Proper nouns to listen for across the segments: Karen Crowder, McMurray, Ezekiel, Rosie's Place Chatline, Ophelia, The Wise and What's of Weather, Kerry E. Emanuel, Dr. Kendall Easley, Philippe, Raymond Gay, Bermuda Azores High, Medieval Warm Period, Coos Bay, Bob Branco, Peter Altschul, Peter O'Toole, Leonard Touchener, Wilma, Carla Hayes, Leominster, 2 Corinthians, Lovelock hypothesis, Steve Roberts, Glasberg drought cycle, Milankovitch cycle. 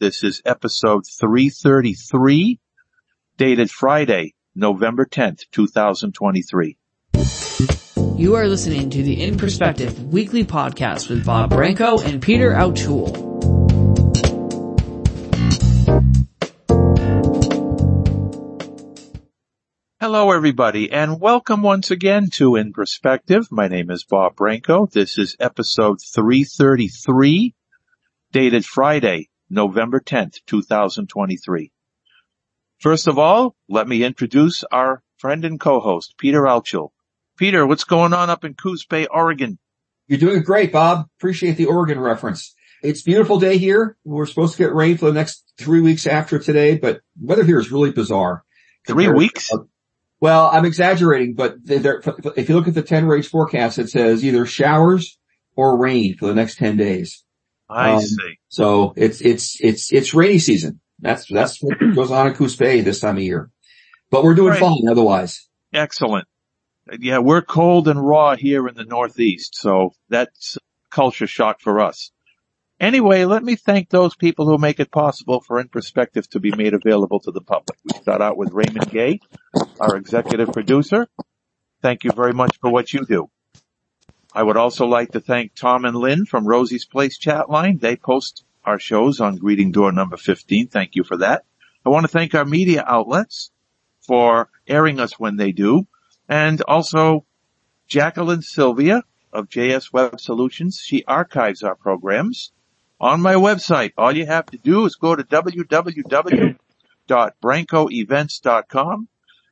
This is episode 333, dated Friday, November 10th, 2023. You are listening to the In Perspective weekly podcast with Bob Branco and Peter O'Toole. Hello, everybody, and welcome once again to In Perspective. My name is Bob Branco. This is episode 333, dated Friday, November 10th, 2023. First of all, let me introduce our friend and co-host, Peter Altschul. Peter, what's going on up in Coos Bay, Oregon? You're doing great, Bob. Appreciate the Oregon reference. It's a beautiful day here. We're supposed to get rain for the next 3 weeks after today, but weather here is really bizarre. 3 weeks? Well, I'm exaggerating, but if you look at the 10-day forecast, it says either showers or rain for the next 10 days. I see. So it's rainy season. That's what goes on in Coos Bay this time of year. But we're doing fine otherwise. Excellent. Yeah, we're cold and raw here in the Northeast, so that's culture shock for us. Anyway, let me thank those people who make it possible for In Perspective to be made available to the public. We start out with Raymond Gay, our executive producer. Thank you very much for what you do. I would also like to thank Tom and Lynn from Rosie's Place Chatline. They post our shows on greeting door number 15. Thank you for that. I want to thank our media outlets for airing us when they do. And also Jacqueline Sylvia of JS Web Solutions. She archives our programs on my website. All you have to do is go to www.brancoevents.com,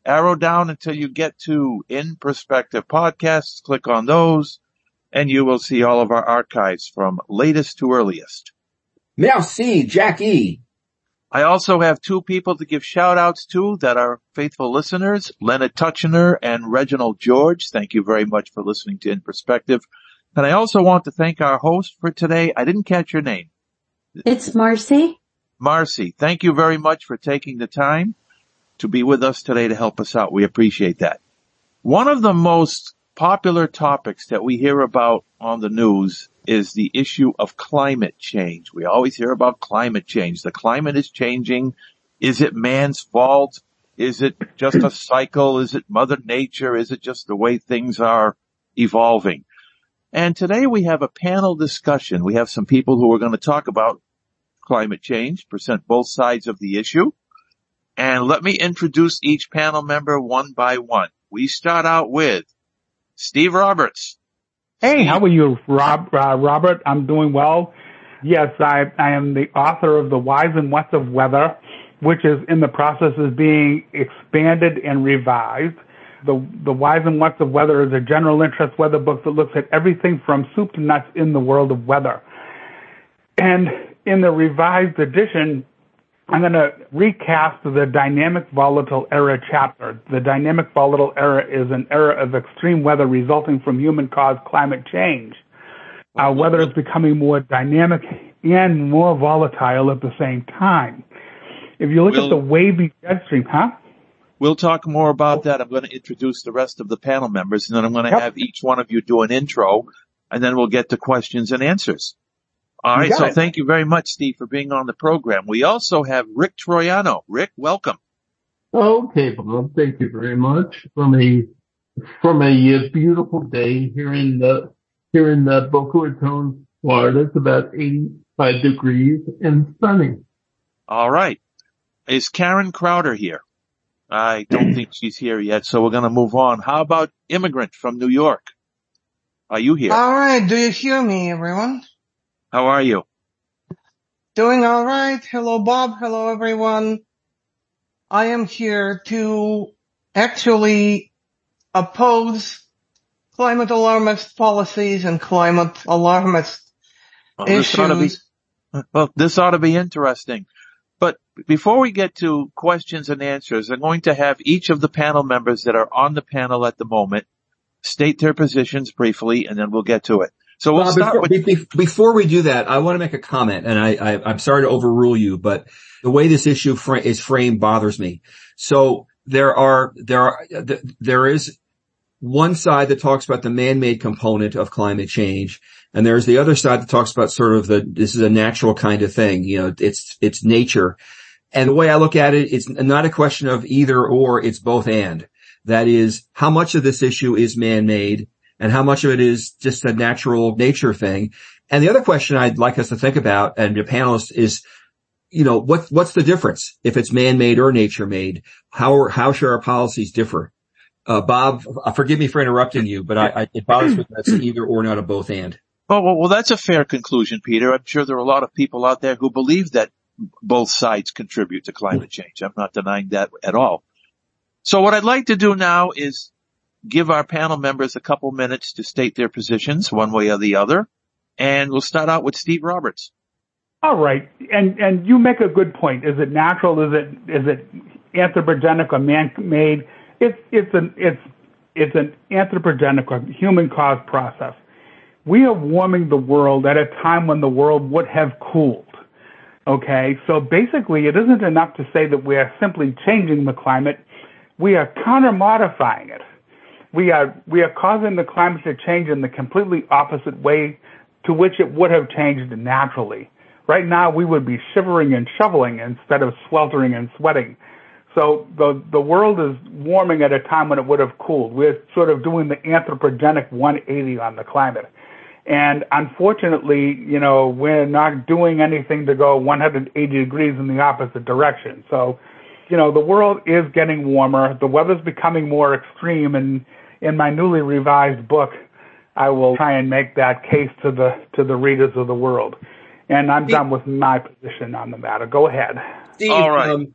arrow down until you get to In Perspective Podcasts, click on those, and you will see all of our archives from latest to earliest. Merci, Jackie. I also have two people to give shout-outs to that are faithful listeners, Leonard Touchener and Reginald George. Thank you very much for listening to In Perspective. And I also want to thank our host for today. I didn't catch your name. It's Marcy. Marcy, thank you very much for taking the time to be with us today to help us out. We appreciate that. One of the most popular topics that we hear about on the news is the issue of climate change. We always hear about climate change. The climate is changing. Is it man's fault? Is it just a cycle? Is it Mother Nature? Is it just the way things are evolving? And today we have a panel discussion. We have some people who are going to talk about climate change, present both sides of the issue. And let me introduce each panel member one by one. We start out with Steve Roberts. Hey, how are you, Robert? I'm doing well. Yes, I am the author of The Wise and What's of Weather, which is in the process of being expanded and revised. The Wise and What's of Weather is a general interest weather book that looks at everything from soup to nuts in the world of weather. And in the revised edition, I'm going to recast the Dynamic Volatile Era chapter. The Dynamic Volatile Era is an era of extreme weather resulting from human-caused climate change. Weather is becoming more dynamic and more volatile at the same time. If you look at the wavy jet stream, We'll talk more about that. I'm going to introduce the rest of the panel members, and then I'm going to have each one of you do an intro, and then we'll get to questions and answers. All right, so thank you very much, Steve, for being on the program. We also have Rick Troiano. Rick, welcome. Okay, Bob, thank you very much. From a beautiful day here in the Boca Raton, Florida, it's about 85 degrees and sunny. All right. Is Karen Crowder here? I don't think she's here yet, so we're going to move on. How about Immigrant from New York? Are you here? All right. Do you hear me, everyone? How are you? Doing all right. Hello, Bob. Hello, everyone. I am here to actually oppose climate alarmist policies and climate alarmist issues. This ought to be interesting. But before we get to questions and answers, I'm going to have each of the panel members that are on the panel at the moment state their positions briefly, and then we'll get to it. So we'll before we do that, I want to make a comment, and I'm sorry to overrule you, but the way this issue is framed bothers me. So there is one side that talks about the man-made component of climate change, and there's the other side that talks about sort of this is a natural kind of thing, you know, it's nature. And the way I look at it, it's not a question of either or, it's both and. That is, how much of this issue is man-made and how much of it is just a natural nature thing? And the other question I'd like us to think about, and the panelists, is, you know, what's the difference if it's man-made or nature-made? How should our policies differ? Bob, forgive me for interrupting you, but it bothers me that's either or, not a both and. Well, that's a fair conclusion, Peter. I'm sure there are a lot of people out there who believe that both sides contribute to climate change. I'm not denying that at all. So what I'd like to do now is give our panel members a couple minutes to state their positions one way or the other. And we'll start out with Steve Roberts. All right. And you make a good point. Is it natural? Is it anthropogenic or man-made? It's an anthropogenic or human-caused process. We are warming the world at a time when the world would have cooled. Okay, so basically it isn't enough to say that we are simply changing the climate. We are counter-modifying it. We are causing the climate to change in the completely opposite way to which it would have changed naturally. Right now we would be shivering and shoveling instead of sweltering and sweating. So the world is warming at a time when it would have cooled. We're sort of doing the anthropogenic 180 on the climate. And unfortunately, you know, we're not doing anything to go 180 degrees in the opposite direction. So, you know, the world is getting warmer. The weather's becoming more extreme. And in my newly revised book, I will try and make that case to the readers of the world. And I'm done with my position on the matter. Go ahead. Steve, all right.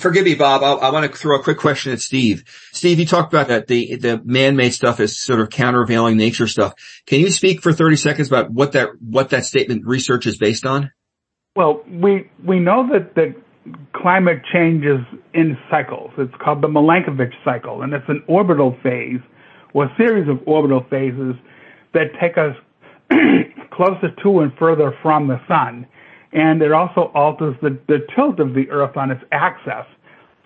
Forgive me, Bob. I want to throw a quick question at Steve. Steve, you talked about that the man-made stuff is sort of countervailing nature stuff. Can you speak for 30 seconds about what that statement research is based on? Well, we know that climate change is in cycles. It's called the Milankovitch cycle, and it's an orbital phase or a series of orbital phases that take us closer to and further from the sun. And it also alters the tilt of the Earth on its axis,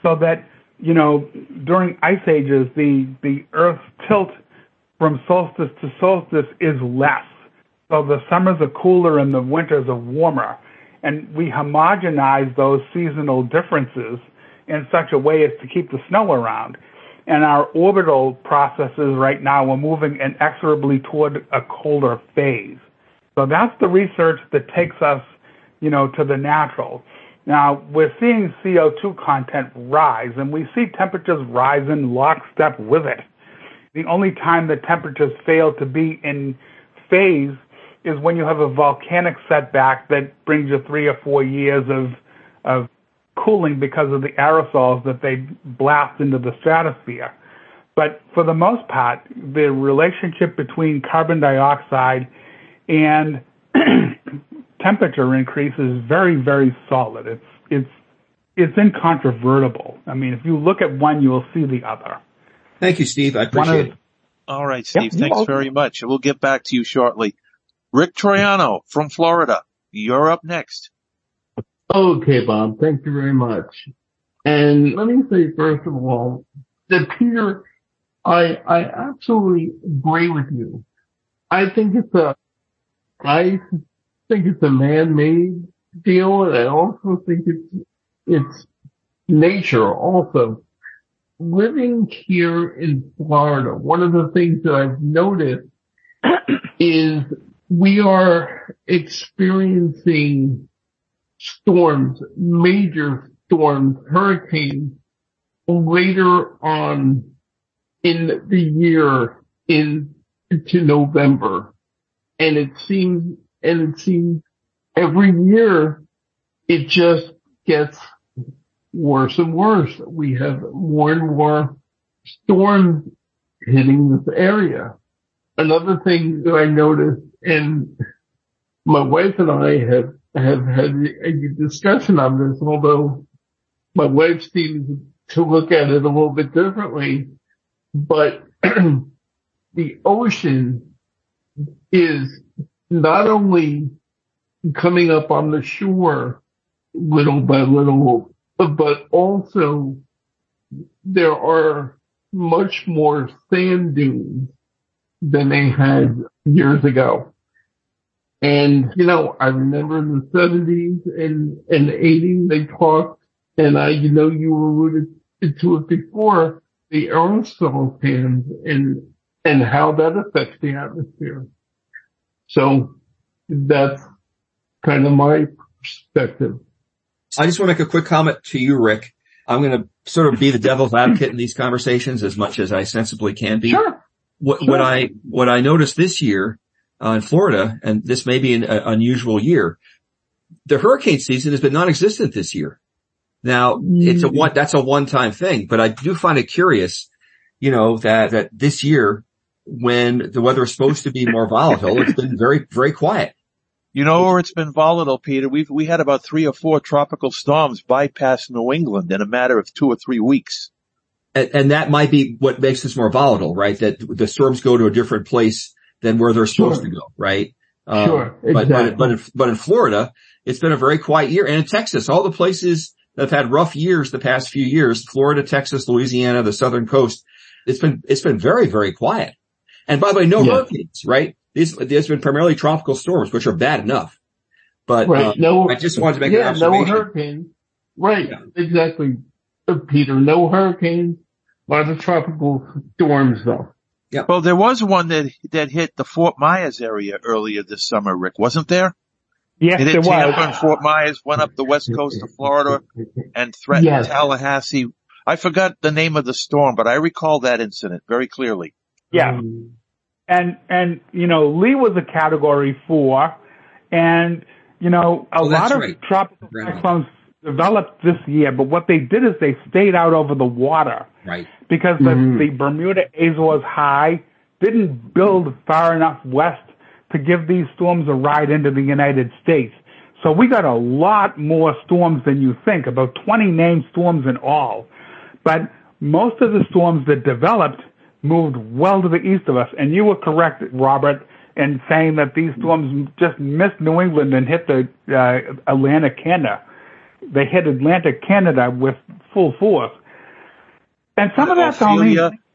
so that, you know, during ice ages, the Earth's tilt from solstice to solstice is less. So the summers are cooler and the winters are warmer. And we homogenize those seasonal differences in such a way as to keep the snow around. And our orbital processes right now are moving inexorably toward a colder phase. So that's the research that takes us, you know, to the natural. Now, we're seeing CO2 content rise, and we see temperatures rise in lockstep with it. The only time the temperatures fail to be in phase is when you have a volcanic setback that brings you 3 or 4 years of cooling because of the aerosols that they blast into the stratosphere. But for the most part, the relationship between carbon dioxide and temperature increase is very, very solid. It's incontrovertible. I mean, if you look at one, you will see the other. Thank you, Steve. I appreciate it. All right, Steve. Yeah, thanks very much. We'll get back to you shortly. Rick Troiano from Florida, you're up next. Okay, Bob. Thank you very much. And let me say, first of all, that Peter, I absolutely agree with you. I think it's a man-made deal, and I also think it's nature also. Living here in Florida, one of the things that I've noticed is we are experiencing storms, major storms, hurricanes later on in the year into November. And it seems every year it just gets worse and worse. We have more and more storms hitting this area. Another thing that I noticed, and my wife and I have had a discussion on this, although my wife seems to look at it a little bit differently, but the ocean is not only coming up on the shore little by little, but also there are much more sand dunes than they had years ago. And, you know, I remember in the 70s and 80s, they talked, and I know you were rooted to it before, the aerosol sands and how that affects the atmosphere. So that's kind of my perspective. I just want to make a quick comment to you, Rick. I'm going to sort of be the devil's advocate in these conversations as much as I sensibly can be. Sure. What I noticed this year in Florida, and this may be an unusual year, the hurricane season has been non-existent this year. Now that's a one-time thing, but I do find it curious, you know, that this year when the weather is supposed to be more volatile, it's been very, very quiet. You know where it's been volatile, Peter? We had about 3 or 4 tropical storms bypass New England in a matter of 2 or 3 weeks. And that might be what makes this more volatile, right? That the storms go to a different place than where they're supposed to go, right? Sure, exactly. But in Florida, it's been a very quiet year. And in Texas, all the places that have had rough years the past few years, Florida, Texas, Louisiana, the southern coast, it's been very, very quiet. And by the way, no hurricanes, right? There's been primarily tropical storms, which are bad enough. But right. I just wanted to make an observation. No hurricanes. Right, yeah. Exactly, Peter. No hurricanes. A lot of tropical storms, though. Yeah. Well, there was one that hit the Fort Myers area earlier this summer, Rick, wasn't there? Yes, there was. It hit Tampa and Fort Myers, went up the west coast of Florida, and threatened Tallahassee. I forgot the name of the storm, but I recall that incident very clearly. Yeah. And you know, Lee was a Category 4, and you know tropical cyclones developed this year. But what they did is they stayed out over the water, right? Because the Bermuda Azores High didn't build far enough west to give these storms a ride into the United States. So we got a lot more storms than you think, about 20 named storms in all. But most of the storms that developed moved well to the east of us. And you were correct, Robert, in saying that these storms just missed New England and hit the Atlantic Canada. They hit Atlantic Canada with full force. And some of that's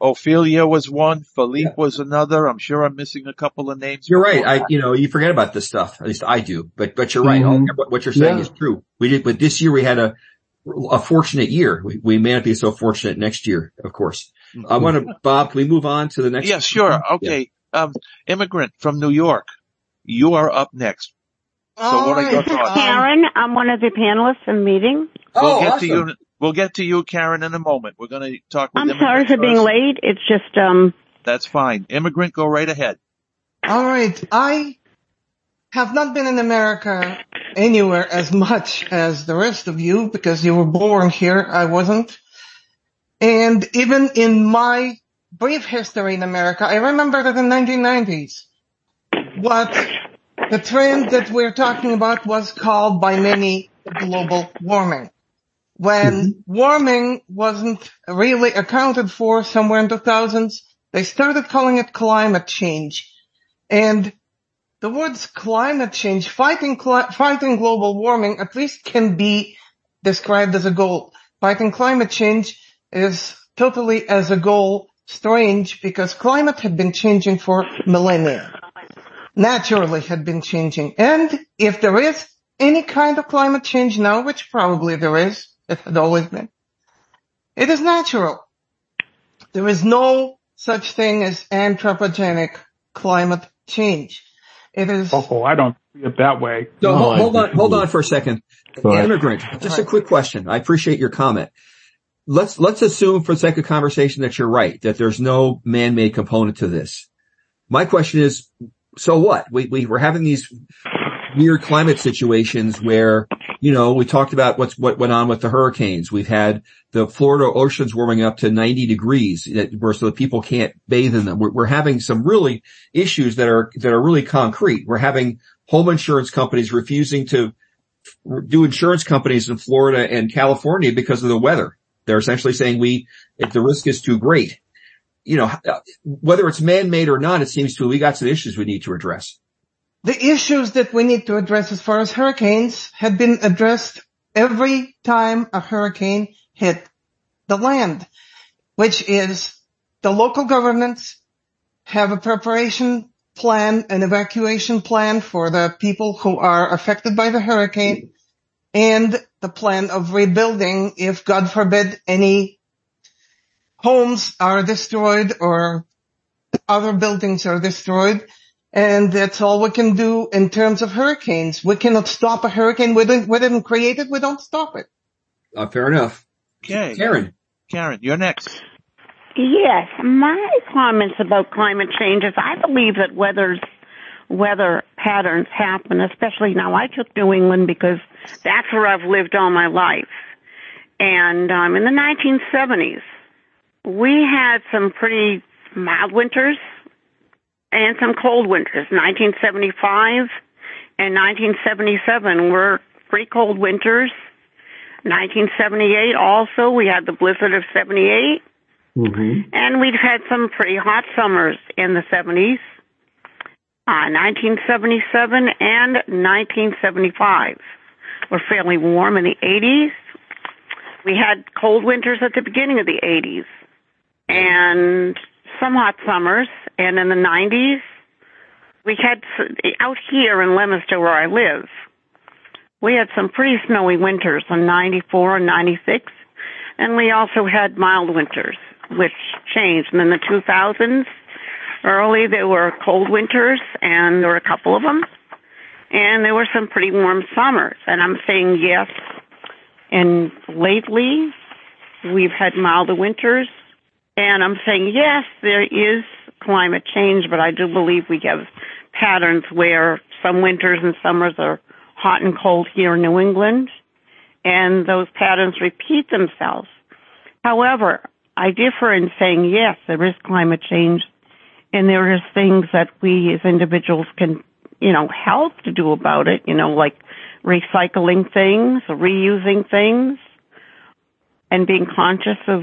Ophelia was one. Philippe was another. I'm sure I'm missing a couple of names. You're right. You forget about this stuff. At least I do. But you're right. What you're saying is true. We did, but this year we had a fortunate year. We may not be so fortunate next year, of course. I want to, Bob, can we move on to the next? Yeah, sure. Okay. Yeah. Immigrant from New York, you are up next. This is Karen. I'm one of the panelists in the meeting. We'll get to you, Karen, in a moment. We're going to talk with immigrant. I'm sorry for being late. It's just, That's fine. Immigrant, go right ahead. All right. I have not been in America anywhere as much as the rest of you because you were born here. I wasn't. And even in my brief history in America, I remember that in the 1990s, the trend that we're talking about was called by many global warming. When warming wasn't really accounted for somewhere in the 2000s, they started calling it climate change. And the words climate change, fighting global warming, at least can be described as a goal. Fighting climate change is totally as a goal strange because climate had been changing for millennia. Naturally had been changing. And if there is any kind of climate change now, which probably there is, it had always been, it is natural. There is no such thing as anthropogenic climate change. It is. Oh, I don't see it that way. So hold on for a second. Immigrant, just a quick question. I appreciate your comment. Let's assume for the sake of conversation that you're right, that there's no man-made component to this. My question is, so what? We're having these weird climate situations where, you know, we talked about what went on with the hurricanes. We've had the Florida oceans warming up to 90 degrees where so that people can't bathe in them. We're having some really issues that are really concrete. We're having home insurance companies refusing to do insurance companies in Florida and California because of the weather. They're essentially saying if the risk is too great, you know, whether it's man-made or not, it seems we got some issues we need to address. The issues that we need to address as far as hurricanes have been addressed every time a hurricane hit the land, which is the local governments have a preparation plan, an evacuation plan for the people who are affected by the hurricane, and the plan of rebuilding if, God forbid, any homes are destroyed or other buildings are destroyed. And that's all we can do in terms of hurricanes. We cannot stop a hurricane. We didn't create it. We don't stop it. Fair enough. Okay. Karen, you're next. Yes, my comments about climate change is I believe that weather patterns happen, especially now. I took New England because that's where I've lived all my life. And in the 1970s, we had some pretty mild winters and some cold winters. 1975 and 1977 were pretty cold winters. 1978 also, we had the blizzard of 78. Mm-hmm. And we've had some pretty hot summers in the 70s, 1977 and 1975 were fairly warm. In the 80s, we had cold winters at the beginning of the 80s and some hot summers. And in the 90s, we had, out here in Leominster where I live, we had some pretty snowy winters in 94 and 96, and we also had mild winters, which changed. And in the 2000s, early, there were cold winters, and there were a couple of them, and there were some pretty warm summers. And I'm saying yes, and lately, we've had milder winters, and I'm saying yes, there is climate change, but I do believe we have patterns where some winters and summers are hot and cold here in New England, and those patterns repeat themselves. However, I differ in saying, yes, there is climate change, and there is things that we as individuals can, help to do about it, like recycling things, reusing things, and being conscious of,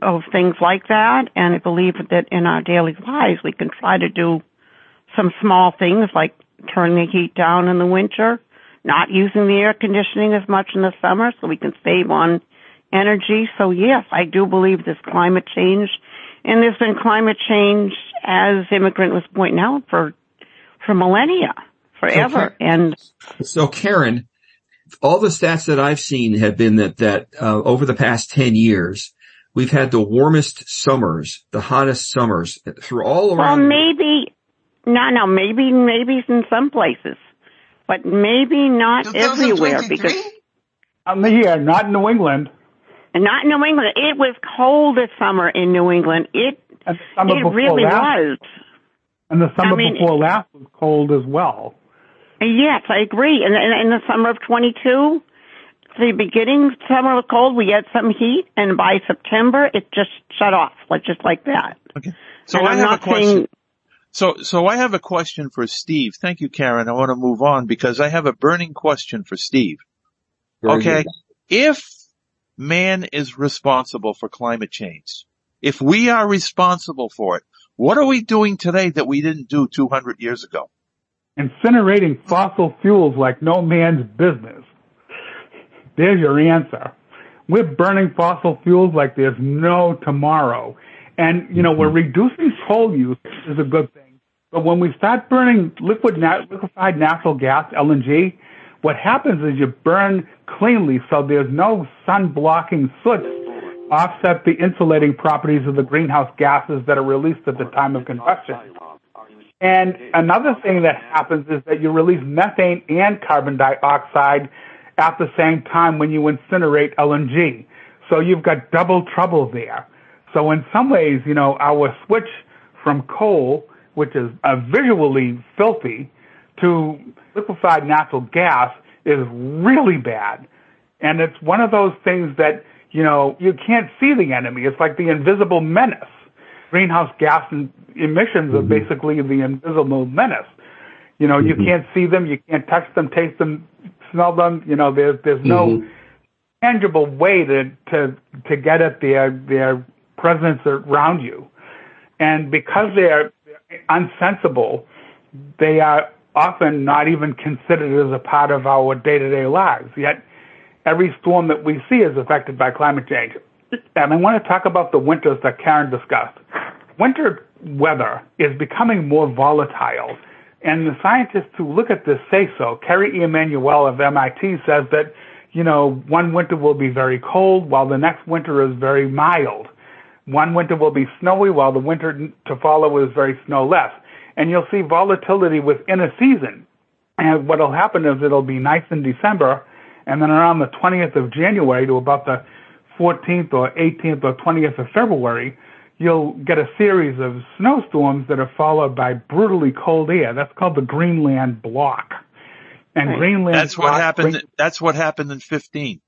of things like that. And I believe that in our daily lives, we can try to do some small things like turn the heat down in the winter, not using the air conditioning as much in the summer so we can save on energy. So, yes, I do believe there's climate change. And there's been climate change, as Immigrant was pointing out, for millennia, forever. Okay. And so, Karen, all the stats that I've seen have been that over the past 10 years, we've had the warmest summers, the hottest summers through all around. Well, maybe, maybe in some places. But maybe not everywhere because not in New England. Not in New England. It was cold this summer in New England. It really was. And the summer before last was cold as well. Yes, I agree. And in the summer of 22, the beginning summer was cold. We had some heat, and by September, it just shut off, like that. Okay. So and I have a question. So I have a question for Steve. Thank you, Karen. I want to move on because I have a burning question for Steve. Okay. If man is responsible for climate change, if we are responsible for it, what are we doing today that we didn't do 200 years ago? Incinerating fossil fuels like no man's business. There's your answer. We're burning fossil fuels like there's no tomorrow. And, we're reducing coal use is a good thing. But when we start burning liquefied natural gas, LNG, what happens is you burn cleanly so there's no sun-blocking soot offset the insulating properties of the greenhouse gases that are released at the time of combustion. And another thing that happens is that you release methane and carbon dioxide at the same time when you incinerate LNG. So you've got double trouble there. So in some ways, our switch from coal, which is visually filthy, to liquefied natural gas is really bad. And it's one of those things that, you can't see the enemy. It's like the invisible menace. Greenhouse gas emissions are basically the invisible menace. You can't see them, you can't touch them, taste them, smell them. There's no tangible way to get at their presence around you, and because they're unsensible, they are often not even considered as a part of our day-to-day lives. Yet, every storm that we see is affected by climate change. and I want to talk about the winters that Karen discussed. Winter weather is becoming more volatile, and the scientists who look at this say so. Kerry E. Emanuel of MIT says that, you know, one winter will be very cold while the next winter is very mild. One winter will be snowy while the winter to follow is very snowless. And you'll see volatility within a season. And what will happen is it'll be nice in December, and then around the 20th of January to about the 14th or 18th or 20th of February, you'll get a series of snowstorms that are followed by brutally cold air. That's called the Greenland Block. And right. That's what happened in 15.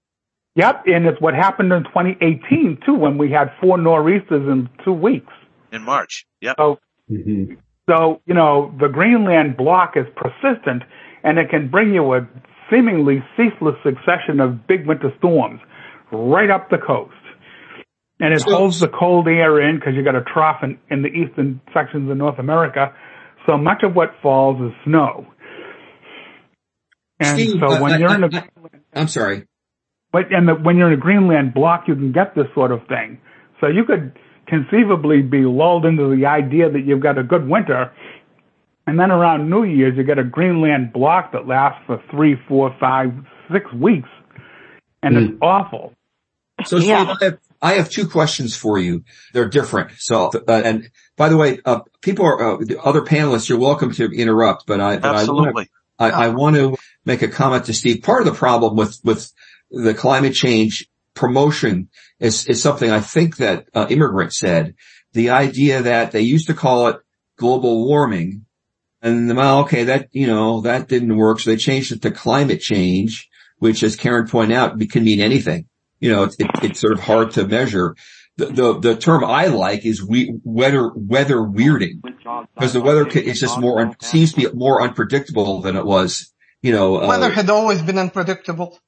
Yep, and it's what happened in 2018 too, when we had 4 nor'easters in 2 weeks. In March, yep. So you know, the Greenland Block is persistent, and it can bring you a seemingly ceaseless succession of big winter storms right up the coast. And it holds the cold air in because you got a trough in the eastern sections of North America, so much of what falls is snow. And Steve, so when you're in a... I'm sorry. When you're in a Greenland block, you can get this sort of thing. So you could conceivably be lulled into the idea that you've got a good winter, and then around New Year's, you get a Greenland block that lasts for 3, 4, 5, 6 weeks, and it's awful. So Steve, yeah. I have 2 questions for you. They're different. So, and by the way, people are the other panelists. You're welcome to interrupt, but absolutely. I want to make a comment to Steve. Part of the problem with the climate change promotion is something I think that Immigrant said. The idea that they used to call it global warming, and that didn't work, so they changed it to climate change, which, as Karen pointed out, can mean anything. You know, it's sort of hard to measure. The term I like is weather weirding, because the weather is just seems to be more unpredictable than it was. You know, weather had always been unpredictable.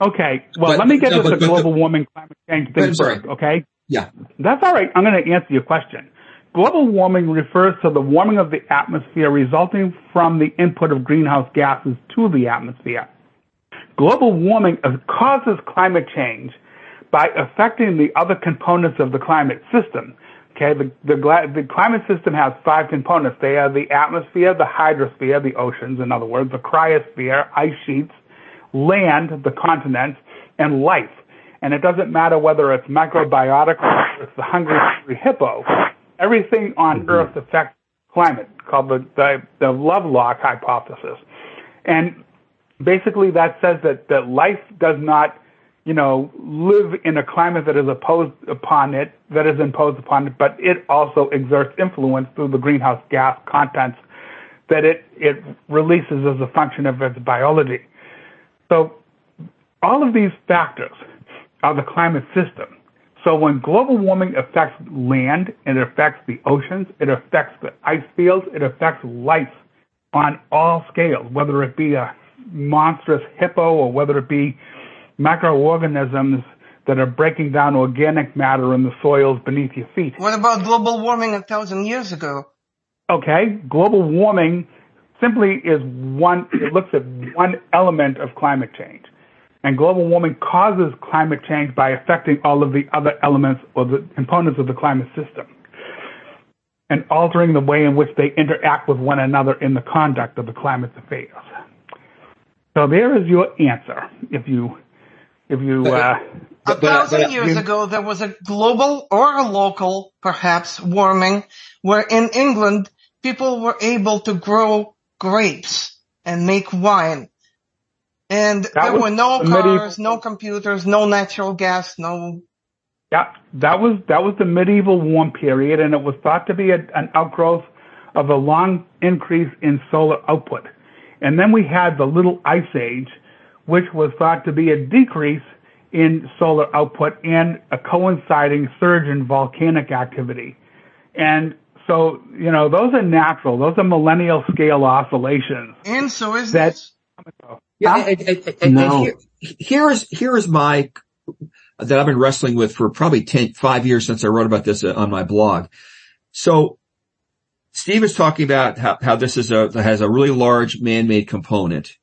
Okay, well, let me get to the global warming climate change thing first, okay? Yeah. That's all right. I'm going to answer your question. Global warming refers to the warming of the atmosphere resulting from the input of greenhouse gases to the atmosphere. Global warming causes climate change by affecting the other components of the climate system, okay? The climate system has 5 components. They are the atmosphere, the hydrosphere, the oceans, in other words, the cryosphere, ice sheets, land, the continents, and life. And it doesn't matter whether it's microbiotic or it's the hungry hippo. Everything on Earth affects climate, called the Lovelock hypothesis. And basically that says that life does not, you know, live in a climate that is imposed upon it, but it also exerts influence through the greenhouse gas contents that it releases as a function of its biology. So all of these factors are the climate system. So when global warming affects land, it affects the oceans, it affects the ice fields, it affects life on all scales, whether it be a monstrous hippo or whether it be microorganisms that are breaking down organic matter in the soils beneath your feet. What about global warming 1,000 years ago? Okay, global warming simply is it looks at one element of climate change. And global warming causes climate change by affecting all of the other elements or the components of the climate system and altering the way in which they interact with one another in the conduct of the climate's affairs. So there is your answer. If you 1,000 years ago, there was a global or a local, perhaps, warming where in England, people were able to grow grapes and make wine. And there were no cars, no computers, no natural gas, no... Yeah, that was the medieval warm period, and it was thought to be an outgrowth of a long increase in solar output. And then we had the Little Ice Age, which was thought to be a decrease in solar output and a coinciding surge in volcanic activity. And so, you know, those are natural. Those are millennial scale oscillations. And so is that. Yeah, here is my, that I've been wrestling with for probably 5 years since I wrote about this on my blog. So Steve is talking about how this has a really large man-made component.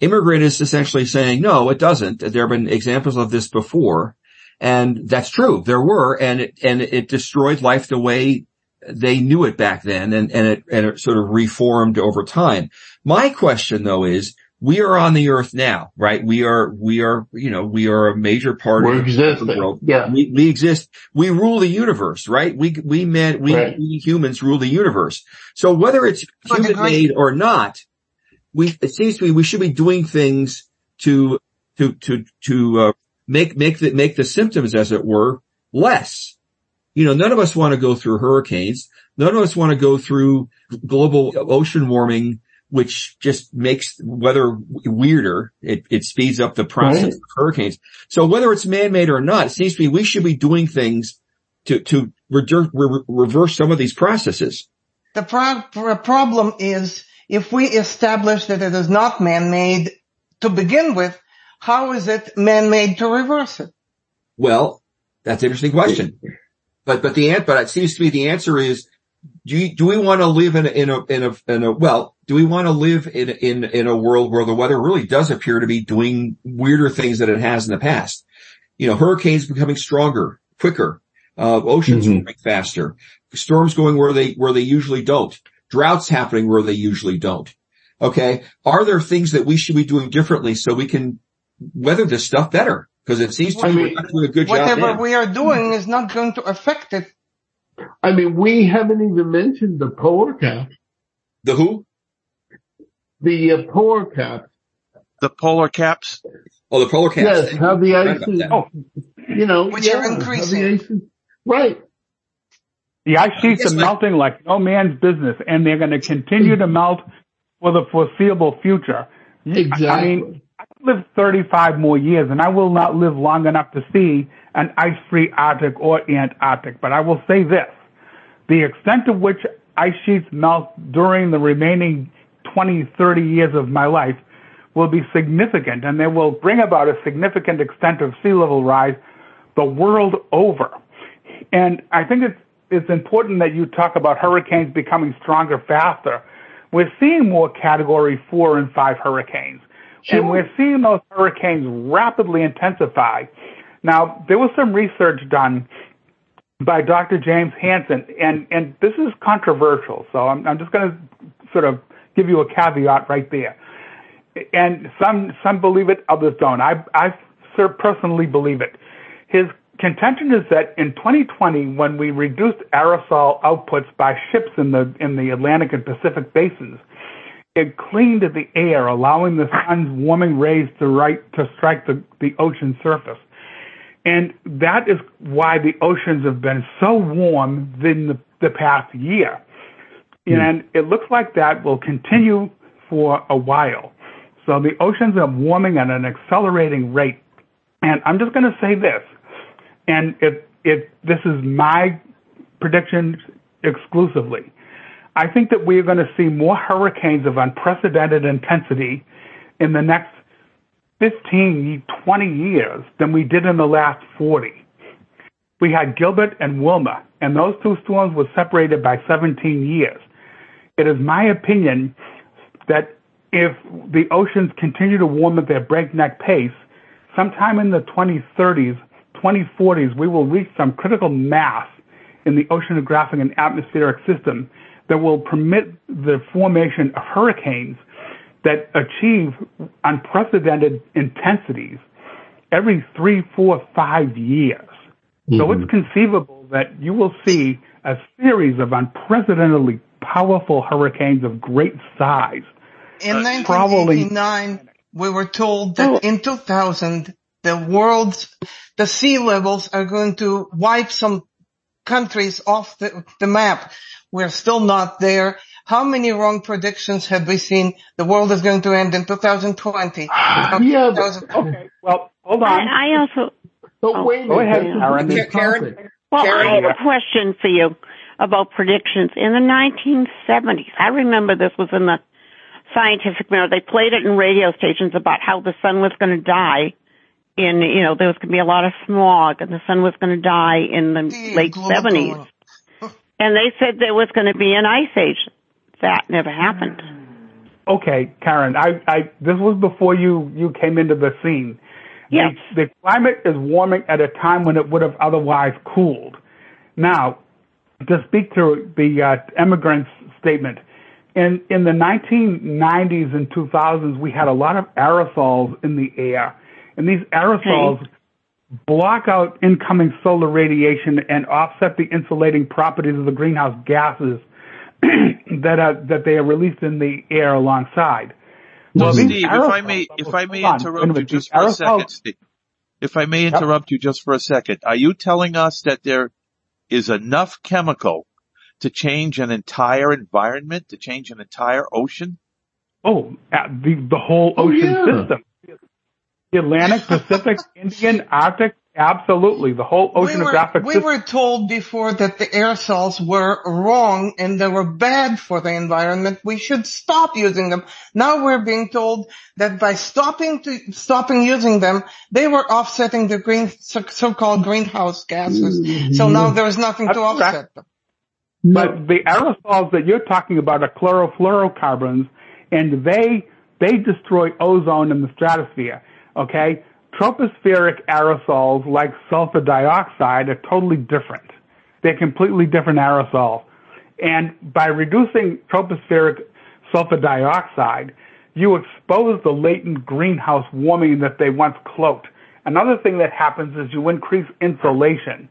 Immigrant is essentially saying, no, it doesn't. There have been examples of this before. And that's true. There were, and it destroyed life the way they knew it back then, and it sort of reformed over time. My question though is, we are on the earth now, right? We are a major part of the world. Yeah. We exist. We rule the universe, right? We humans rule the universe. So whether it's human made or not, it seems to me we should be doing things to make the symptoms, as it were, less. You know, none of us want to go through hurricanes. None of us want to go through global ocean warming, which just makes weather weirder. It speeds up the process of hurricanes. So whether it's man-made or not, it seems to me we should be doing things to reverse some of these processes. The problem is, if we establish that it is not man-made to begin with, how is it man-made to reverse it? Well, that's an interesting question. But it seems to me the answer is, do we want to live in a world where the weather really does appear to be doing weirder things than it has in the past? You know, hurricanes becoming stronger, quicker, oceans moving faster, storms going where they usually don't, droughts happening where they usually don't. Okay. Are there things that we should be doing differently so we can weather this stuff better? Because it seems to me we're not doing a good job. Whatever we are doing is not going to affect it. I mean, we haven't even mentioned the polar cap. The who? The polar cap. The polar caps? Oh, the polar caps. Yes, how the ice is, which are increasing. Right. The ice sheets are melting like no man's business, and they're going to continue to melt for the foreseeable future. Exactly. I mean, I live 35 more years, and I will not live long enough to see an ice-free Arctic or Antarctic. But I will say this. The extent to which ice sheets melt during the remaining 20, 30 years of my life will be significant, and they will bring about a significant extent of sea level rise the world over. And I think it's important that you talk about hurricanes becoming stronger faster. We're seeing more Category 4 and 5 hurricanes, sure. And we're seeing those hurricanes rapidly intensify. Now, there was some research done by Dr. James Hansen, and this is controversial, so I'm just going to sort of give you a caveat right there. And some believe it, others don't. I personally believe it. His contention is that in 2020, when we reduced aerosol outputs by ships in the Atlantic and Pacific basins, it cleaned the air, allowing the sun's warming rays to strike the ocean surface. And that is why the oceans have been so warm in the past year. And it looks like that will continue for a while. So the oceans are warming at an accelerating rate. And I'm just going to say this, and this is my prediction exclusively. I think that we are going to see more hurricanes of unprecedented intensity in the next 15, 20 years than we did in the last 40. We had Gilbert and Wilma, and those two storms were separated by 17 years. It is my opinion that if the oceans continue to warm at their breakneck pace, sometime in the 2030s, 2040s, we will reach some critical mass in the oceanographic and atmospheric system that will permit the formation of hurricanes that achieve unprecedented intensities every 3, 4, 5 years. Mm-hmm. So it's conceivable that you will see a series of unprecedentedly powerful hurricanes of great size. In 1989, we were told that in 2000, the sea levels are going to wipe some countries off the map. We're still not there. How many wrong predictions have we seen? The world is going to end in 2020. Yeah. Okay. Well, hold on. And I also. Go ahead, Karen. Well, Karen, I have a question for you about predictions. In the 1970s, I remember this was in the Scientific Mirror. They played it in radio stations about how the sun was going to die. And, you know, there was going to be a lot of smog, and the sun was going to die in the late 70s. And they said there was going to be an ice age. That never happened. Okay, Karen, this was before you came into the scene. Yes. The climate is warming at a time when it would have otherwise cooled. Now, to speak to the immigrants statement, in the 1990s and 2000s, we had a lot of aerosols in the air, and these aerosols block out incoming solar radiation and offset the insulating properties of the greenhouse gases that they are released in the air alongside. Well, so Steve, if I may interrupt you just for a second, are you telling us that there is enough chemical to change an entire environment, to change an entire ocean? Oh, the whole ocean system. The Atlantic, Pacific, Indian, Arctic, absolutely. The whole oceanographic system. We were told before that the aerosols were wrong and they were bad for the environment. We should stop using them. Now we're being told that by stopping using them, they were offsetting the so-called greenhouse gases. Mm-hmm. So now there is nothing to offset them. But the aerosols that you're talking about are chlorofluorocarbons, and they destroy ozone in the stratosphere. Okay, tropospheric aerosols like sulfur dioxide are totally different. They're completely different aerosols. And by reducing tropospheric sulfur dioxide, you expose the latent greenhouse warming that they once cloaked. Another thing that happens is you increase insolation.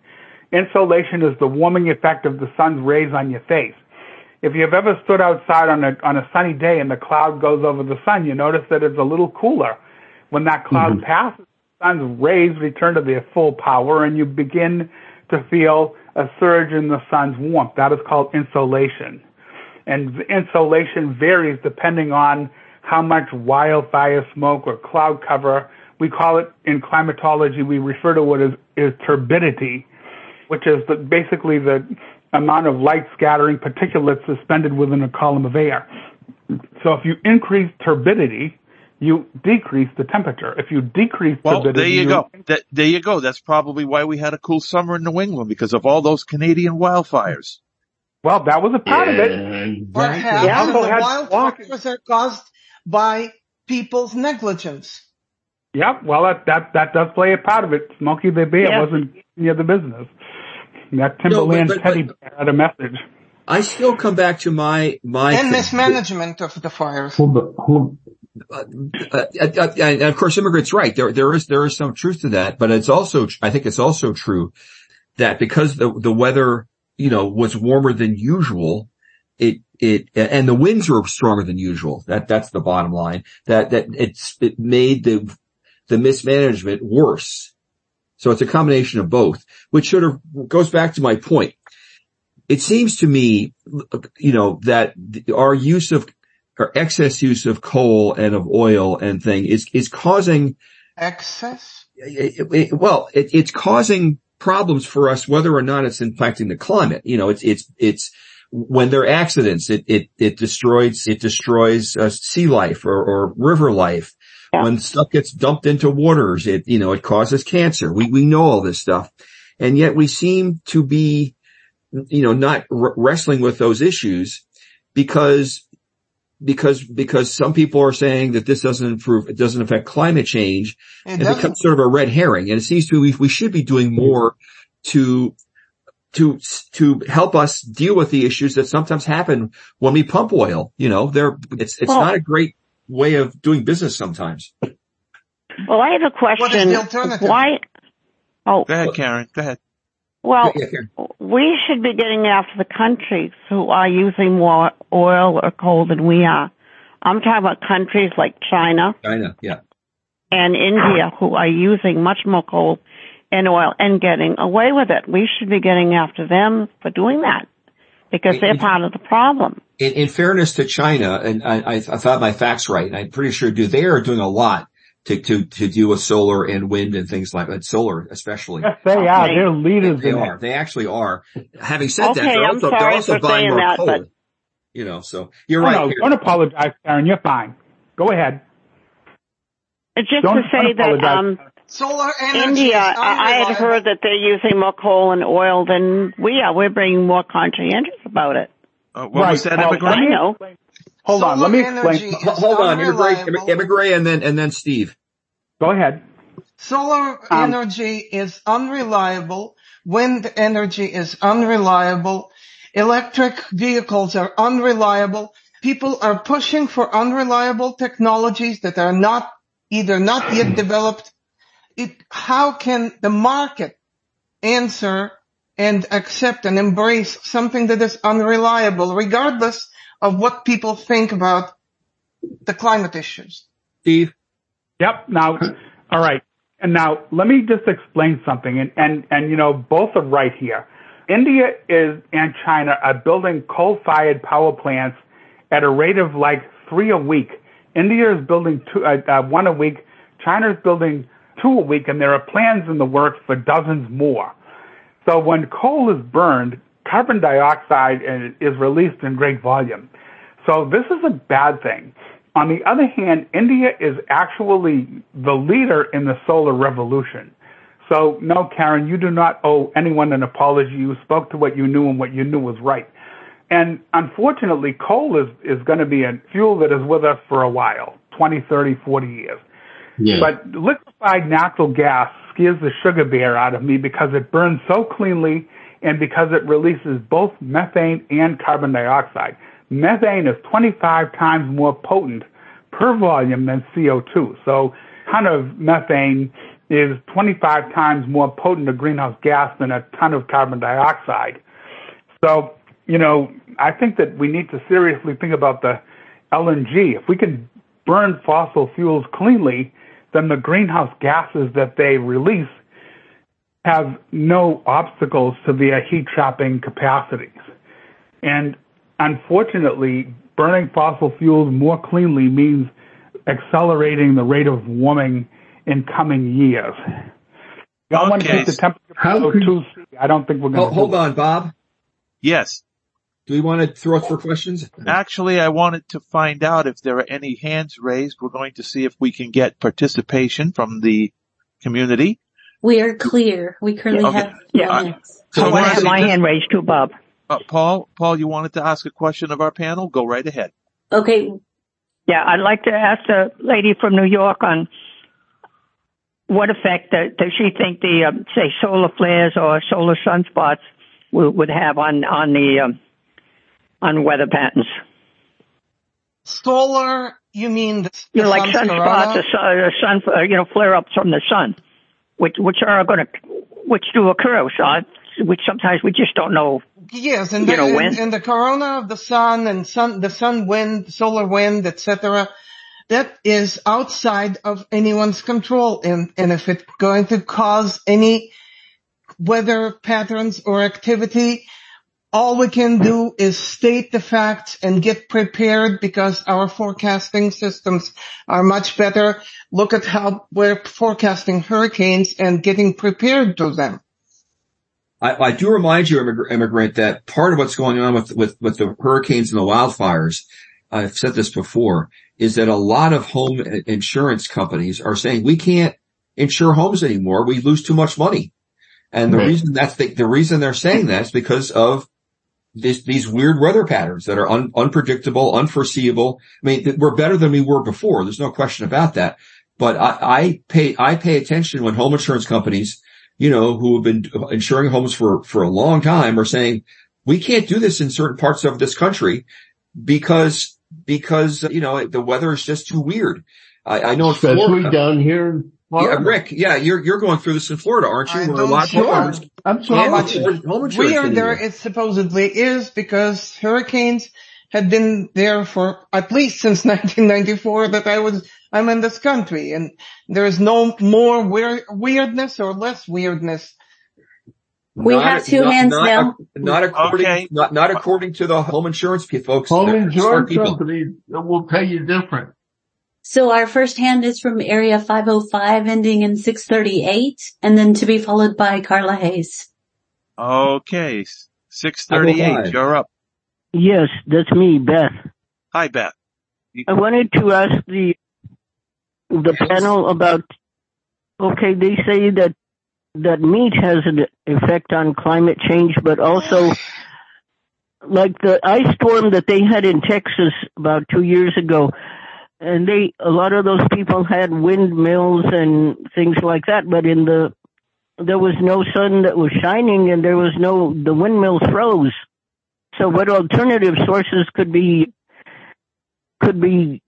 Insolation is the warming effect of the sun's rays on your face. If you've ever stood outside on a sunny day and the cloud goes over the sun, you notice that it's a little cooler. When that cloud passes, the sun's rays return to their full power, and you begin to feel a surge in the sun's warmth. That is called insolation. And the insolation varies depending on how much wildfire smoke or cloud cover. We call it, in climatology, we refer to it as turbidity, which is basically the amount of light scattering particulates suspended within a column of air. So if you increase turbidity, you decrease the temperature. If you decrease turbidity... There you go. That's probably why we had a cool summer in New England, because of all those Canadian wildfires. Well, that was a part of it. Perhaps the wildfires are caused by people's negligence. Yep, well, that does play a part of it. Smokey the Bear wasn't any other business. That Timberland teddy bear had a message. I still come back to my mismanagement of the fires. And of course, immigrants, right? There is some truth to that, but it's also, I think it's also true that because the weather, was warmer than usual, it and the winds were stronger than usual. That's the bottom line. It made the mismanagement worse. So it's a combination of both, which sort of goes back to my point. It seems to me, that our use of or excess use of coal and of oil and thing is causing excess. It's causing problems for us, whether or not it's impacting the climate. It's when there are accidents, it destroys sea life or river life. Yeah. When stuff gets dumped into waters, it causes cancer. We know all this stuff, and yet we seem to be, not wrestling with those issues because some people are saying that this doesn't improve, it doesn't affect climate change, and it becomes sort of a red herring. And it seems to me we should be doing more to help us deal with the issues that sometimes happen when we pump oil. It's not a great way of doing business sometimes. Well, I have a question. What is the alternative? Why? Oh, go ahead, Karen. Go ahead. Well, we should be getting after the countries who are using more oil or coal than we are. I'm talking about countries like China, yeah, and India, who are using much more coal and oil and getting away with it. We should be getting after them for doing that because they're part of the problem. In fairness to China, and I thought my facts right, and I'm pretty sure they are doing a lot to deal with solar and wind and things like that, solar especially. Yes, they are. They're leaders. They are. They actually are. Having said that, they're also buying more coal. But... so you're right. No, don't apologize, Karen. You're fine. Go ahead. Solar energy. India, I had heard that they're using more coal and oil than we are. We're being more conscientious about it. Was that immigrant? I know. Hold on, let me explain. Hold on, Immigrant and then Steve. Go ahead. Solar energy is unreliable. Wind energy is unreliable. Electric vehicles are unreliable. People are pushing for unreliable technologies that are not yet developed. How can the market answer and accept and embrace something that is unreliable, regardless of what people think about the climate issues? Steve? Yep. Now, all right. And now let me just explain something. And you know, both are right here. India and China are building coal-fired power plants at a rate of like 3 a week. India is building 1 a week. China is building 2 a week. And there are plans in the works for dozens more. So when coal is burned, carbon dioxide is released in great volume. So this is a bad thing. On the other hand, India is actually the leader in the solar revolution. So, no, Karen, you do not owe anyone an apology. You spoke to what you knew, and what you knew was right. And unfortunately, coal is going to be a fuel that is with us for a while, 20, 30, 40 years. Yeah. But liquefied natural gas scares the sugar bear out of me because it burns so cleanly and because it releases both methane and carbon dioxide. Methane is 25 times more potent per volume than CO2. So a ton of methane is 25 times more potent a greenhouse gas than a ton of carbon dioxide. So, you know, I think that we need to seriously think about the LNG. If we can burn fossil fuels cleanly, then the greenhouse gases that they release have no obstacles to their heat-trapping capacities. And unfortunately, burning fossil fuels more cleanly means accelerating the rate of warming in coming years. I want to keep the temperature below 2°C. I don't think we're going to. Hold on, Bob. Yes. Do we want to throw it for questions? Actually, I wanted to find out if there are any hands raised. We're going to see if we can get participation from the community. We are clear. We currently have. Yeah. So I have my hand raised too, Bob. Paul, you wanted to ask a question of our panel? Go right ahead. Okay. Yeah, I'd like to ask the lady from New York on what effect does she think the, say, solar flares or solar sunspots would have on weather patterns? Solar, you mean the like sunspots, flare-ups from the sun, which do occur, which sometimes we just don't know. Yes, and the corona of the sun and the sun wind, solar wind, etc. That is outside of anyone's control, and if it's going to cause any weather patterns or activity, all we can do is state the facts and get prepared because our forecasting systems are much better. Look at how we're forecasting hurricanes and getting prepared to them. I do remind you, immigrant, that part of what's going on with the hurricanes and the wildfires, I've said this before, is that a lot of home insurance companies are saying we can't insure homes anymore. We lose too much money. And the reason they're saying that is because of these weird weather patterns that are unpredictable, unforeseeable. I mean, we're better than we were before. There's no question about that. But I pay attention when home insurance companies, you know, who have been insuring homes for a long time are saying, we can't do this in certain parts of this country because, you know, the weather is just too weird. I know, especially down here in Florida. Yeah, Rick, yeah, you're going through this in Florida, aren't you? Where a lot of homeowners, I'm sorry. It supposedly is because hurricanes had been there for at least since 1994 that I'm in this country, and there is no more weirdness or less weirdness. We have two hands now. Not according to the home insurance folks. Home insurance companies will tell you different. So our first hand is from area 505 ending in 638, and then to be followed by Carla Hayes. Okay, 638, you're up. Yes, that's me, Beth. Hi, Beth. I wanted to ask the panel about, okay, they say that meat has an effect on climate change, but also like the ice storm that they had in Texas about 2 years ago, And a lot of those people had windmills and things like that, but there was no sun that was shining, and there was the windmills froze. So what alternative sources could be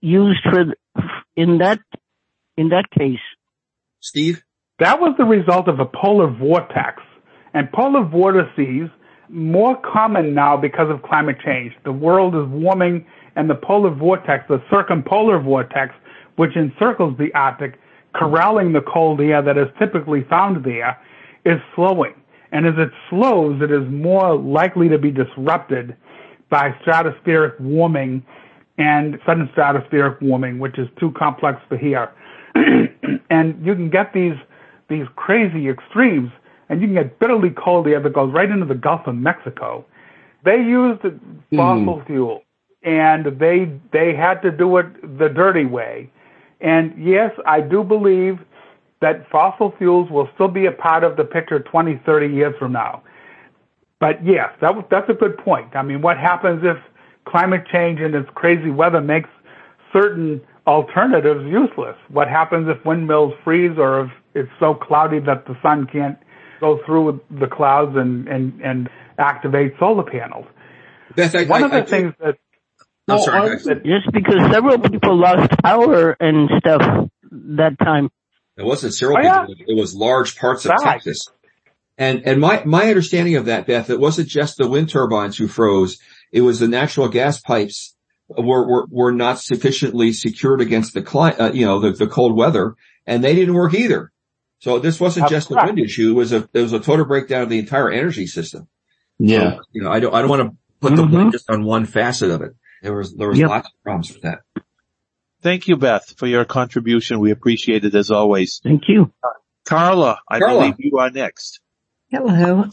used for in that case? Steve? That was the result of a polar vortex, and polar vortices more common now because of climate change. The world is warming, and the polar vortex, the circumpolar vortex, which encircles the Arctic, corralling the cold air that is typically found there, is slowing. And as it slows, it is more likely to be disrupted by stratospheric warming and sudden stratospheric warming, which is too complex for here. And you can get these crazy extremes, and you can get bitterly cold air that goes right into the Gulf of Mexico. They used fossil fuel, and they had to do it the dirty way. And yes, I do believe that fossil fuels will still be a part of the picture 20, 30 years from now. But yes, that's a good point. I mean, what happens if climate change and its crazy weather makes certain alternatives useless? What happens if windmills freeze, or if it's so cloudy that the sun can't go through the clouds and activate solar panels? Yes, because several people lost power and stuff that time. It wasn't several people. It was large parts of Texas. And my understanding of that, Beth, it wasn't just the wind turbines who froze. It was the natural gas pipes were not sufficiently secured against the cold weather, and they didn't work either. So this wasn't just the wind issue. It was a total breakdown of the entire energy system. Yeah. So, I don't want to put the blame just on one facet of it. There was lots of problems with that. Thank you, Beth, for your contribution. We appreciate it as always. Thank you. Carla, I believe you are next. Hello.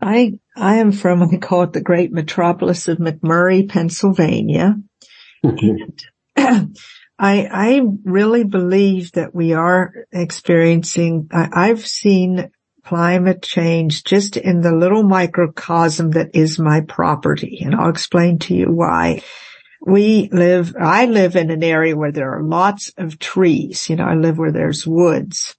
I am from, I call it the great metropolis of McMurray, Pennsylvania. And I really believe that we are experiencing, I've seen climate change just in the little microcosm that is my property. And I'll explain to you why. I live in an area where there are lots of trees. I live where there's woods.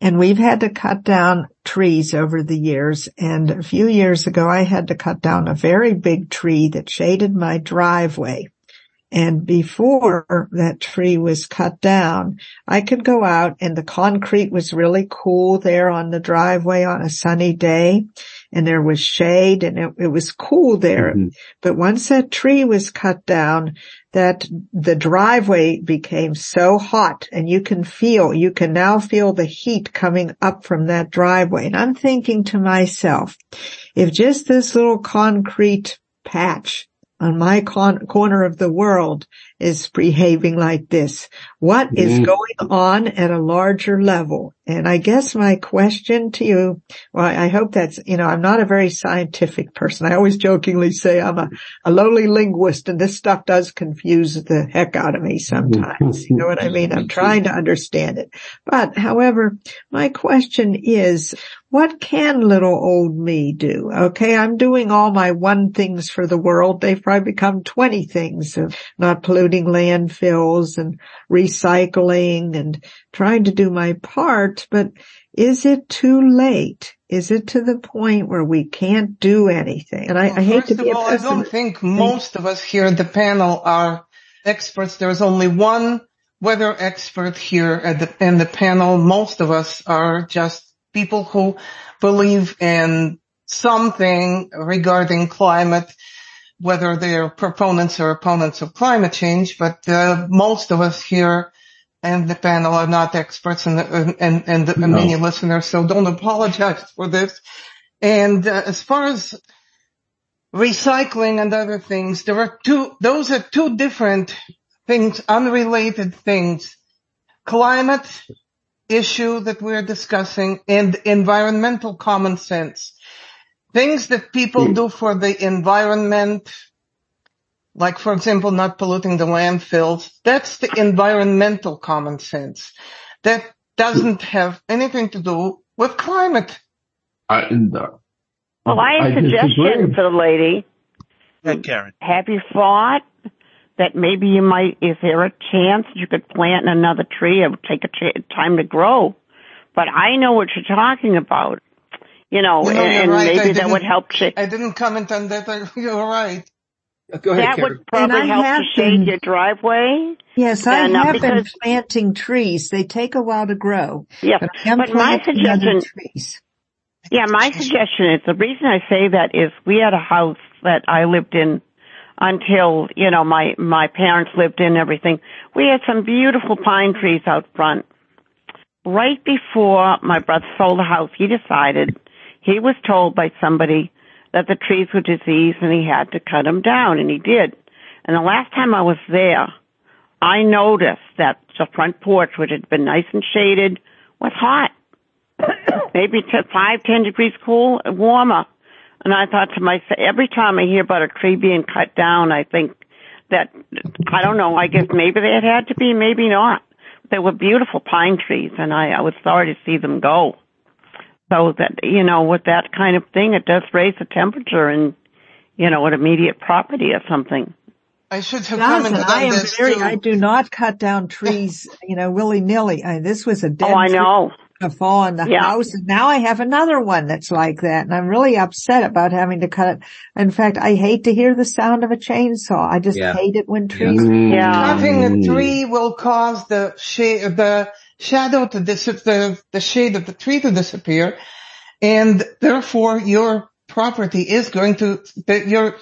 And we've had to cut down trees over the years. And a few years ago, I had to cut down a very big tree that shaded my driveway. And before that tree was cut down, I could go out, and the concrete was really cool there on the driveway on a sunny day. And there was shade, and it was cool there. Mm-hmm. But once that tree was cut down, that the driveway became so hot, and you can now feel the heat coming up from that driveway. And I'm thinking to myself, if just this little concrete patch on my corner of the world is behaving like this, what is going on at a larger level? And I guess my question to you, well, I hope that's, I'm not a very scientific person. I always jokingly say I'm a lowly linguist, and this stuff does confuse the heck out of me sometimes. You know what I mean? I'm trying to understand it. But however, my question is, what can little old me do? Okay, I'm doing all my one things for the world. They've probably become 20 things of not polluting landfills and recycling and trying to do my part. But is it too late? Is it to the point where we can't do anything? And I hate to be a pessimist. I don't think most of us here at the panel are experts. There's only one weather expert here in the panel. Most of us are just people who believe in something regarding climate, whether they're proponents or opponents of climate change. But most of us here and the panel are not experts, and many listeners, so don't apologize for this. And as far as recycling and other things, those are two different things, unrelated things. Climate issue that we're discussing and environmental common sense. Things that people do for the environment, like, for example, not polluting the landfills, that's the environmental common sense. That doesn't have anything to do with climate. Well, I have a suggestion for the lady. Thank you, Karen. Have you thought that maybe you might, is there a chance you could plant another tree? It would take a time to grow. But I know what you're talking about, you know, no, and right. Maybe that would help. I didn't comment on that. You're right. Go ahead, that Karen. Would probably help to shade your driveway. Yes, I and, have been planting trees. They take a while to grow. Yeah, but my suggestion. Yeah, my suggestion is the reason I say that is we had a house that I lived in until, you know, my parents lived in and everything. We had some beautiful pine trees out front. Right before my brother sold the house, he decided, he was told by somebody that the trees were diseased and he had to cut them down, and he did. And the last time I was there, I noticed that the front porch, which had been nice and shaded, was hot. Maybe 5-10 degrees cool, warmer. And I thought to myself, every time I hear about a tree being cut down, I think that, I don't know, I guess maybe they had to be, maybe not. They were beautiful pine trees, and I was sorry to see them go. So that, you know, with that kind of thing, it does raise the temperature in, you know, an immediate property or something. I should have commented on this, too. I do not cut down trees, you know, willy-nilly. This was a dead tree. Know. A fall in the house, and now I have another one that's like that, and I'm really upset about having to cut it. In fact, I hate to hear the sound of a chainsaw. I just hate it when trees. Cutting a tree will cause the shadow to disappear, the shade of the tree to disappear, and therefore your property is going to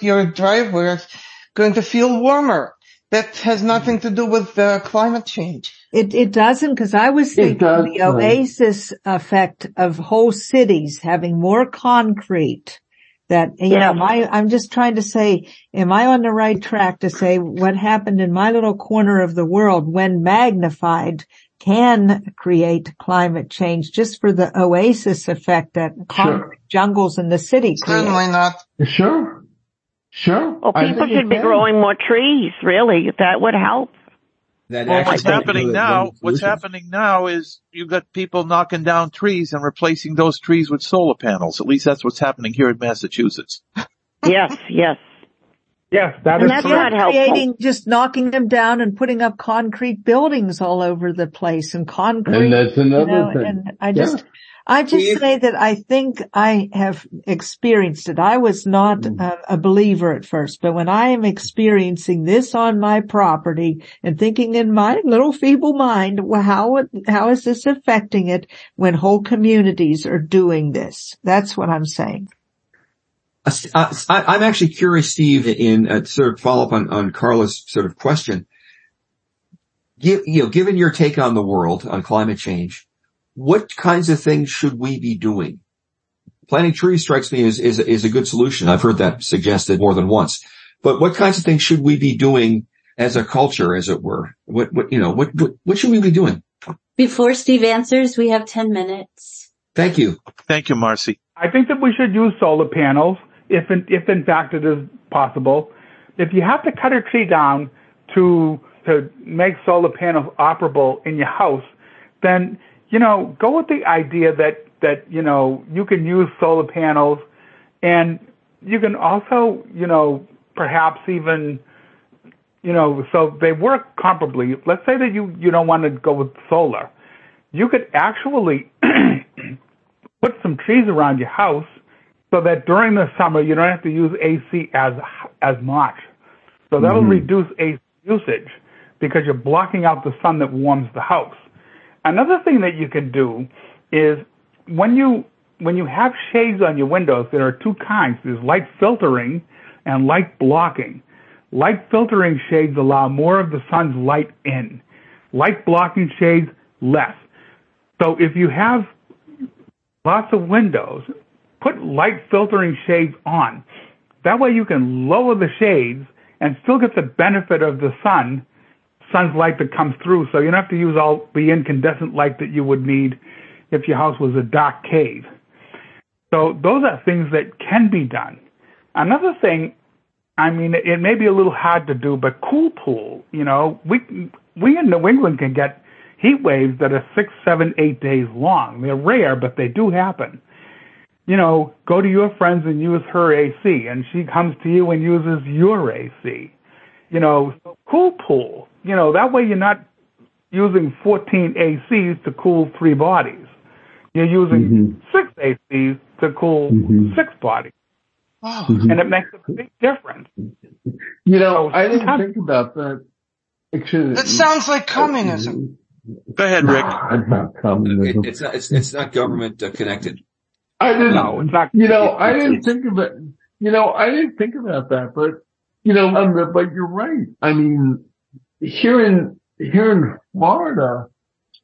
your driveway is going to feel warmer. That has nothing to do with climate change. It doesn't, because I was thinking the oasis effect of whole cities having more concrete. That, you know, I'm just trying to say, am I on the right track to say what happened in my little corner of the world, when magnified, can create climate change just for the oasis effect that concrete jungles in the city create? Certainly not. Sure. Well, people should be growing more trees, really. That would help. Well, what's happening now is you've got people knocking down trees and replacing those trees with solar panels. At least that's what's happening here in Massachusetts. Yes. Yes, that's not helpful. Creating, just knocking them down and putting up concrete buildings all over the place and concrete. And that's another thing. And I just say that I think I have experienced it. I was not a believer at first, but when I am experiencing this on my property and thinking in my little feeble mind, well, how is this affecting it when whole communities are doing this? That's what I'm saying. I'm actually curious, Steve, in a sort of follow up on Carla's sort of question. Given your take on the world, on climate change, what kinds of things should we be doing? Planting trees strikes me as a good solution. I've heard that suggested more than once. But what kinds of things should we be doing as a culture, as it were? What should we be doing? Before Steve answers, we have 10 minutes. Thank you. Thank you, Marcy. I think that we should use solar panels if in fact it is possible. If you have to cut a tree down to make solar panels operable in your house, then go with the idea that, you can use solar panels, and you can also, perhaps even, so they work comparably. Let's say that you don't want to go with solar. You could actually put some trees around your house so that during the summer you don't have to use AC as much. So that'll reduce AC usage because you're blocking out the sun that warms the house. Another thing that you can do is when you have shades on your windows, there are two kinds. There's light filtering and light blocking. Light filtering shades allow more of the sun's light in. Light blocking shades, less. So if you have lots of windows, put light filtering shades on. That way you can lower the shades and still get the benefit of the sun's light that comes through, so you don't have to use all the incandescent light that you would need if your house was a dark cave. So those are things that can be done. Another thing, I mean, it may be a little hard to do, but cool pool, we in New England can get heat waves that are 6, 7, 8 days long. They're rare, but they do happen. Go to your friends and use her AC, and she comes to you and uses your AC. cool pool. That way you're not using 14 ACs to cool three bodies. You're using six ACs to cool six bodies. Wow. And it makes a big difference. I didn't think about that. That sounds like communism. Go ahead, Rick. It's not communism. It's not government connected. I didn't think about that, but, but you're right. I mean, here in Florida,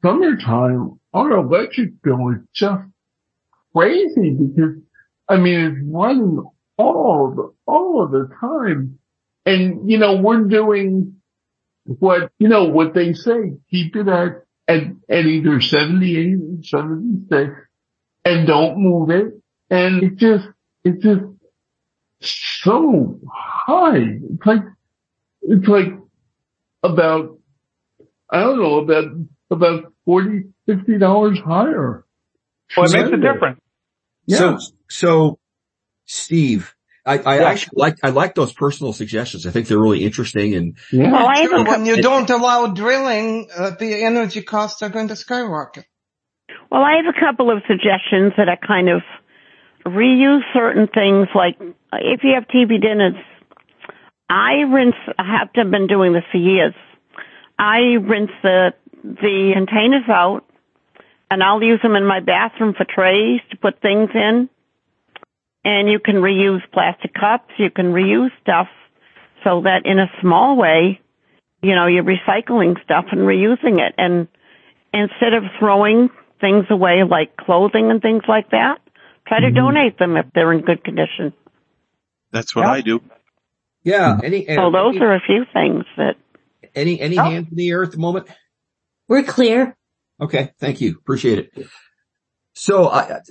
summertime, our electric bill is just crazy because, it's running all of the time. And, we're doing what they say, keep it at either 78 and 76 and don't move it. And it's just so high. It's like about, about $40, $50 higher. Well, it makes a difference. Yeah. So Steve, I like those personal suggestions. I think they're really interesting. And when you don't allow drilling, the energy costs are going to skyrocket. Well, I have a couple of suggestions that are kind of reuse certain things. Like if you have TV dinners, I have to have been doing this for years. I rinse the containers out, and I'll use them in my bathroom for trays to put things in. And you can reuse plastic cups. You can reuse stuff so that in a small way, you're recycling stuff and reusing it. And instead of throwing things away like clothing and things like that, try to donate them if they're in good condition. That's what I do. Yeah. Those are a few things that. Any hands in the air at the moment? We're clear. Okay. Thank you. Appreciate it. So I'm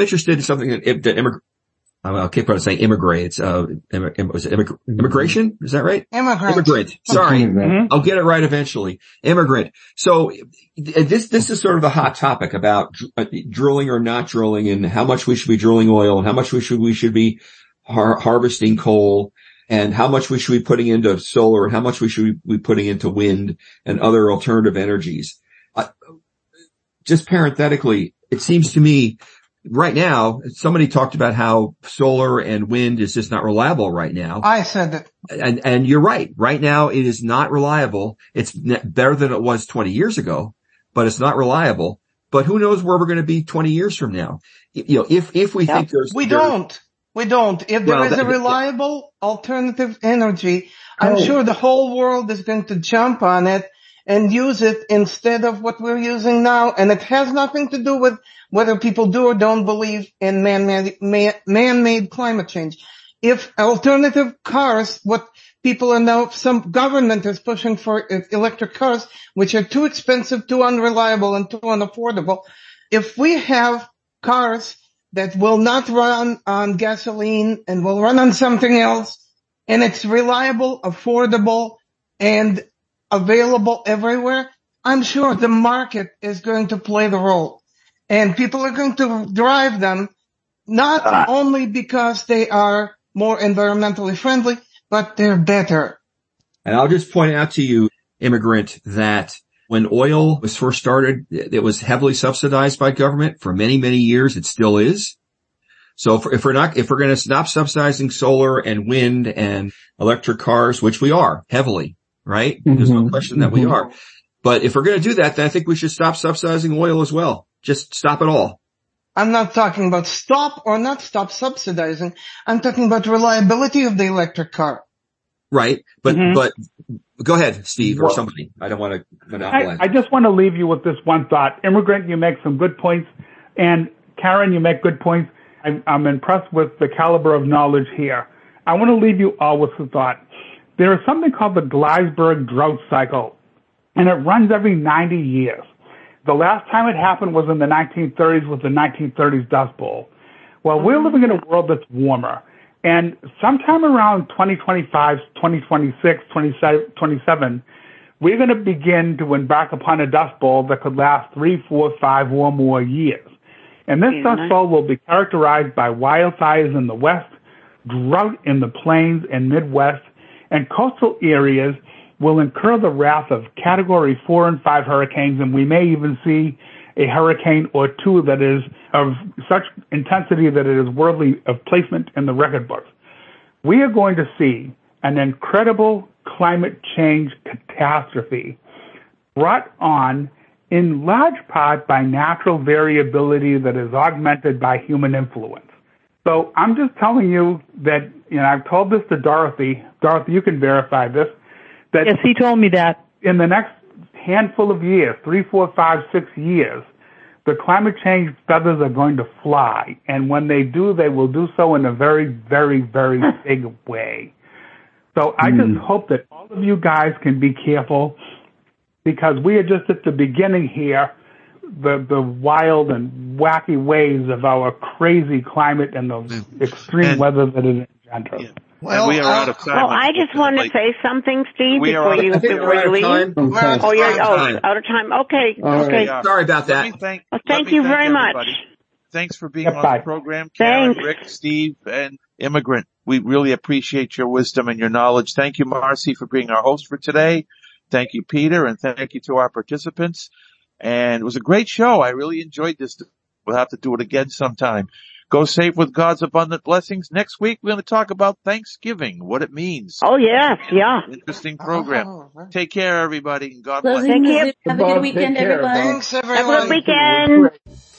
interested in something that I'll keep on saying immigrate. It's immigration? Is that right? Immigrant. Sorry, I'll get it right eventually. Immigrant. So this is sort of the hot topic about drilling or not drilling, and how much we should be drilling oil, and how much we should be harvesting coal, and how much we should be putting into solar, and how much we should be putting into wind and other alternative energies. Just parenthetically, it seems to me right now, somebody talked about how solar and wind is just not reliable right now. I said that. And you're right. Right now, it is not reliable. It's better than it was 20 years ago, but it's not reliable. But who knows where we're going to be 20 years from now? If we think there's... We don't. If there is a reliable alternative energy, I'm sure the whole world is going to jump on it and use it instead of what we're using now. And it has nothing to do with whether people do or don't believe in man-made climate change. If alternative cars, what people are now, some government is pushing for electric cars, which are too expensive, too unreliable, and too unaffordable. If we have cars that will not run on gasoline and will run on something else, and it's reliable, affordable, and available everywhere, I'm sure the market is going to play the role. And people are going to drive them not only because they are more environmentally friendly, but they're better. And I'll just point out to you, immigrant, that when oil was first started, it was heavily subsidized by government for many, many years. It still is. So if we're going to stop subsidizing solar and wind and electric cars, which we are heavily, right? There's no question that we are. But if we're going to do that, then I think we should stop subsidizing oil as well. Just stop it all. I'm not talking about stop or not stop subsidizing. I'm talking about reliability of the electric car. Right. But go ahead, Steve, or somebody. I don't want to monopolize. I just want to leave you with this one thought. Immigrant, you make some good points. And Karen, you make good points. I'm impressed with the caliber of knowledge here. I want to leave you all with the thought. There is something called the Glasberg drought cycle, and it runs every 90 years. The last time it happened was in the 1930s with the 1930s Dust Bowl. Well, we're living in a world that's warmer, and sometime around 2025, 2026, 2027, we're going to begin to embark upon a Dust Bowl that could last 3, 4, 5 or more years. And this Dust Bowl will be characterized by wildfires in the West, drought in the plains and Midwest, and coastal areas will incur the wrath of Category 4 and 5 hurricanes, and we may even see a hurricane or two that is of such intensity that it is worthy of placement in the record books. We are going to see an incredible climate change catastrophe brought on in large part by natural variability that is augmented by human influence. So I'm just telling you that, I've told this to Dorothy. Dorothy, you can verify this. That yes, he told me that. In the next handful of years, 3, 4, 5, 6 years, the climate change feathers are going to fly. And when they do, they will do so in a very, very, very big way. So I just hope that all of you guys can be careful, because we are just at the beginning here. The wild and wacky ways of our crazy climate and the extreme weather that it engenders. Yeah. Well, we are out of time. Well, I just want to say something, Steve, before you leave. Oh, you're out of time. Okay. Okay. Sorry about that. Thank you very much. Thanks for being on the program, Karen, Rick, Steve, and Immigrant. We really appreciate your wisdom and your knowledge. Thank you, Marcy, for being our host for today. Thank you, Peter, and thank you to our participants. And it was a great show. I really enjoyed this. We'll have to do it again sometime. Go safe with God's abundant blessings. Next week, we're going to talk about Thanksgiving, what it means. Oh, yes. Yeah. Interesting program. Oh, right. Take care, everybody. And God bless you. Have a good weekend, everybody. Thanks, everyone. Have a good weekend.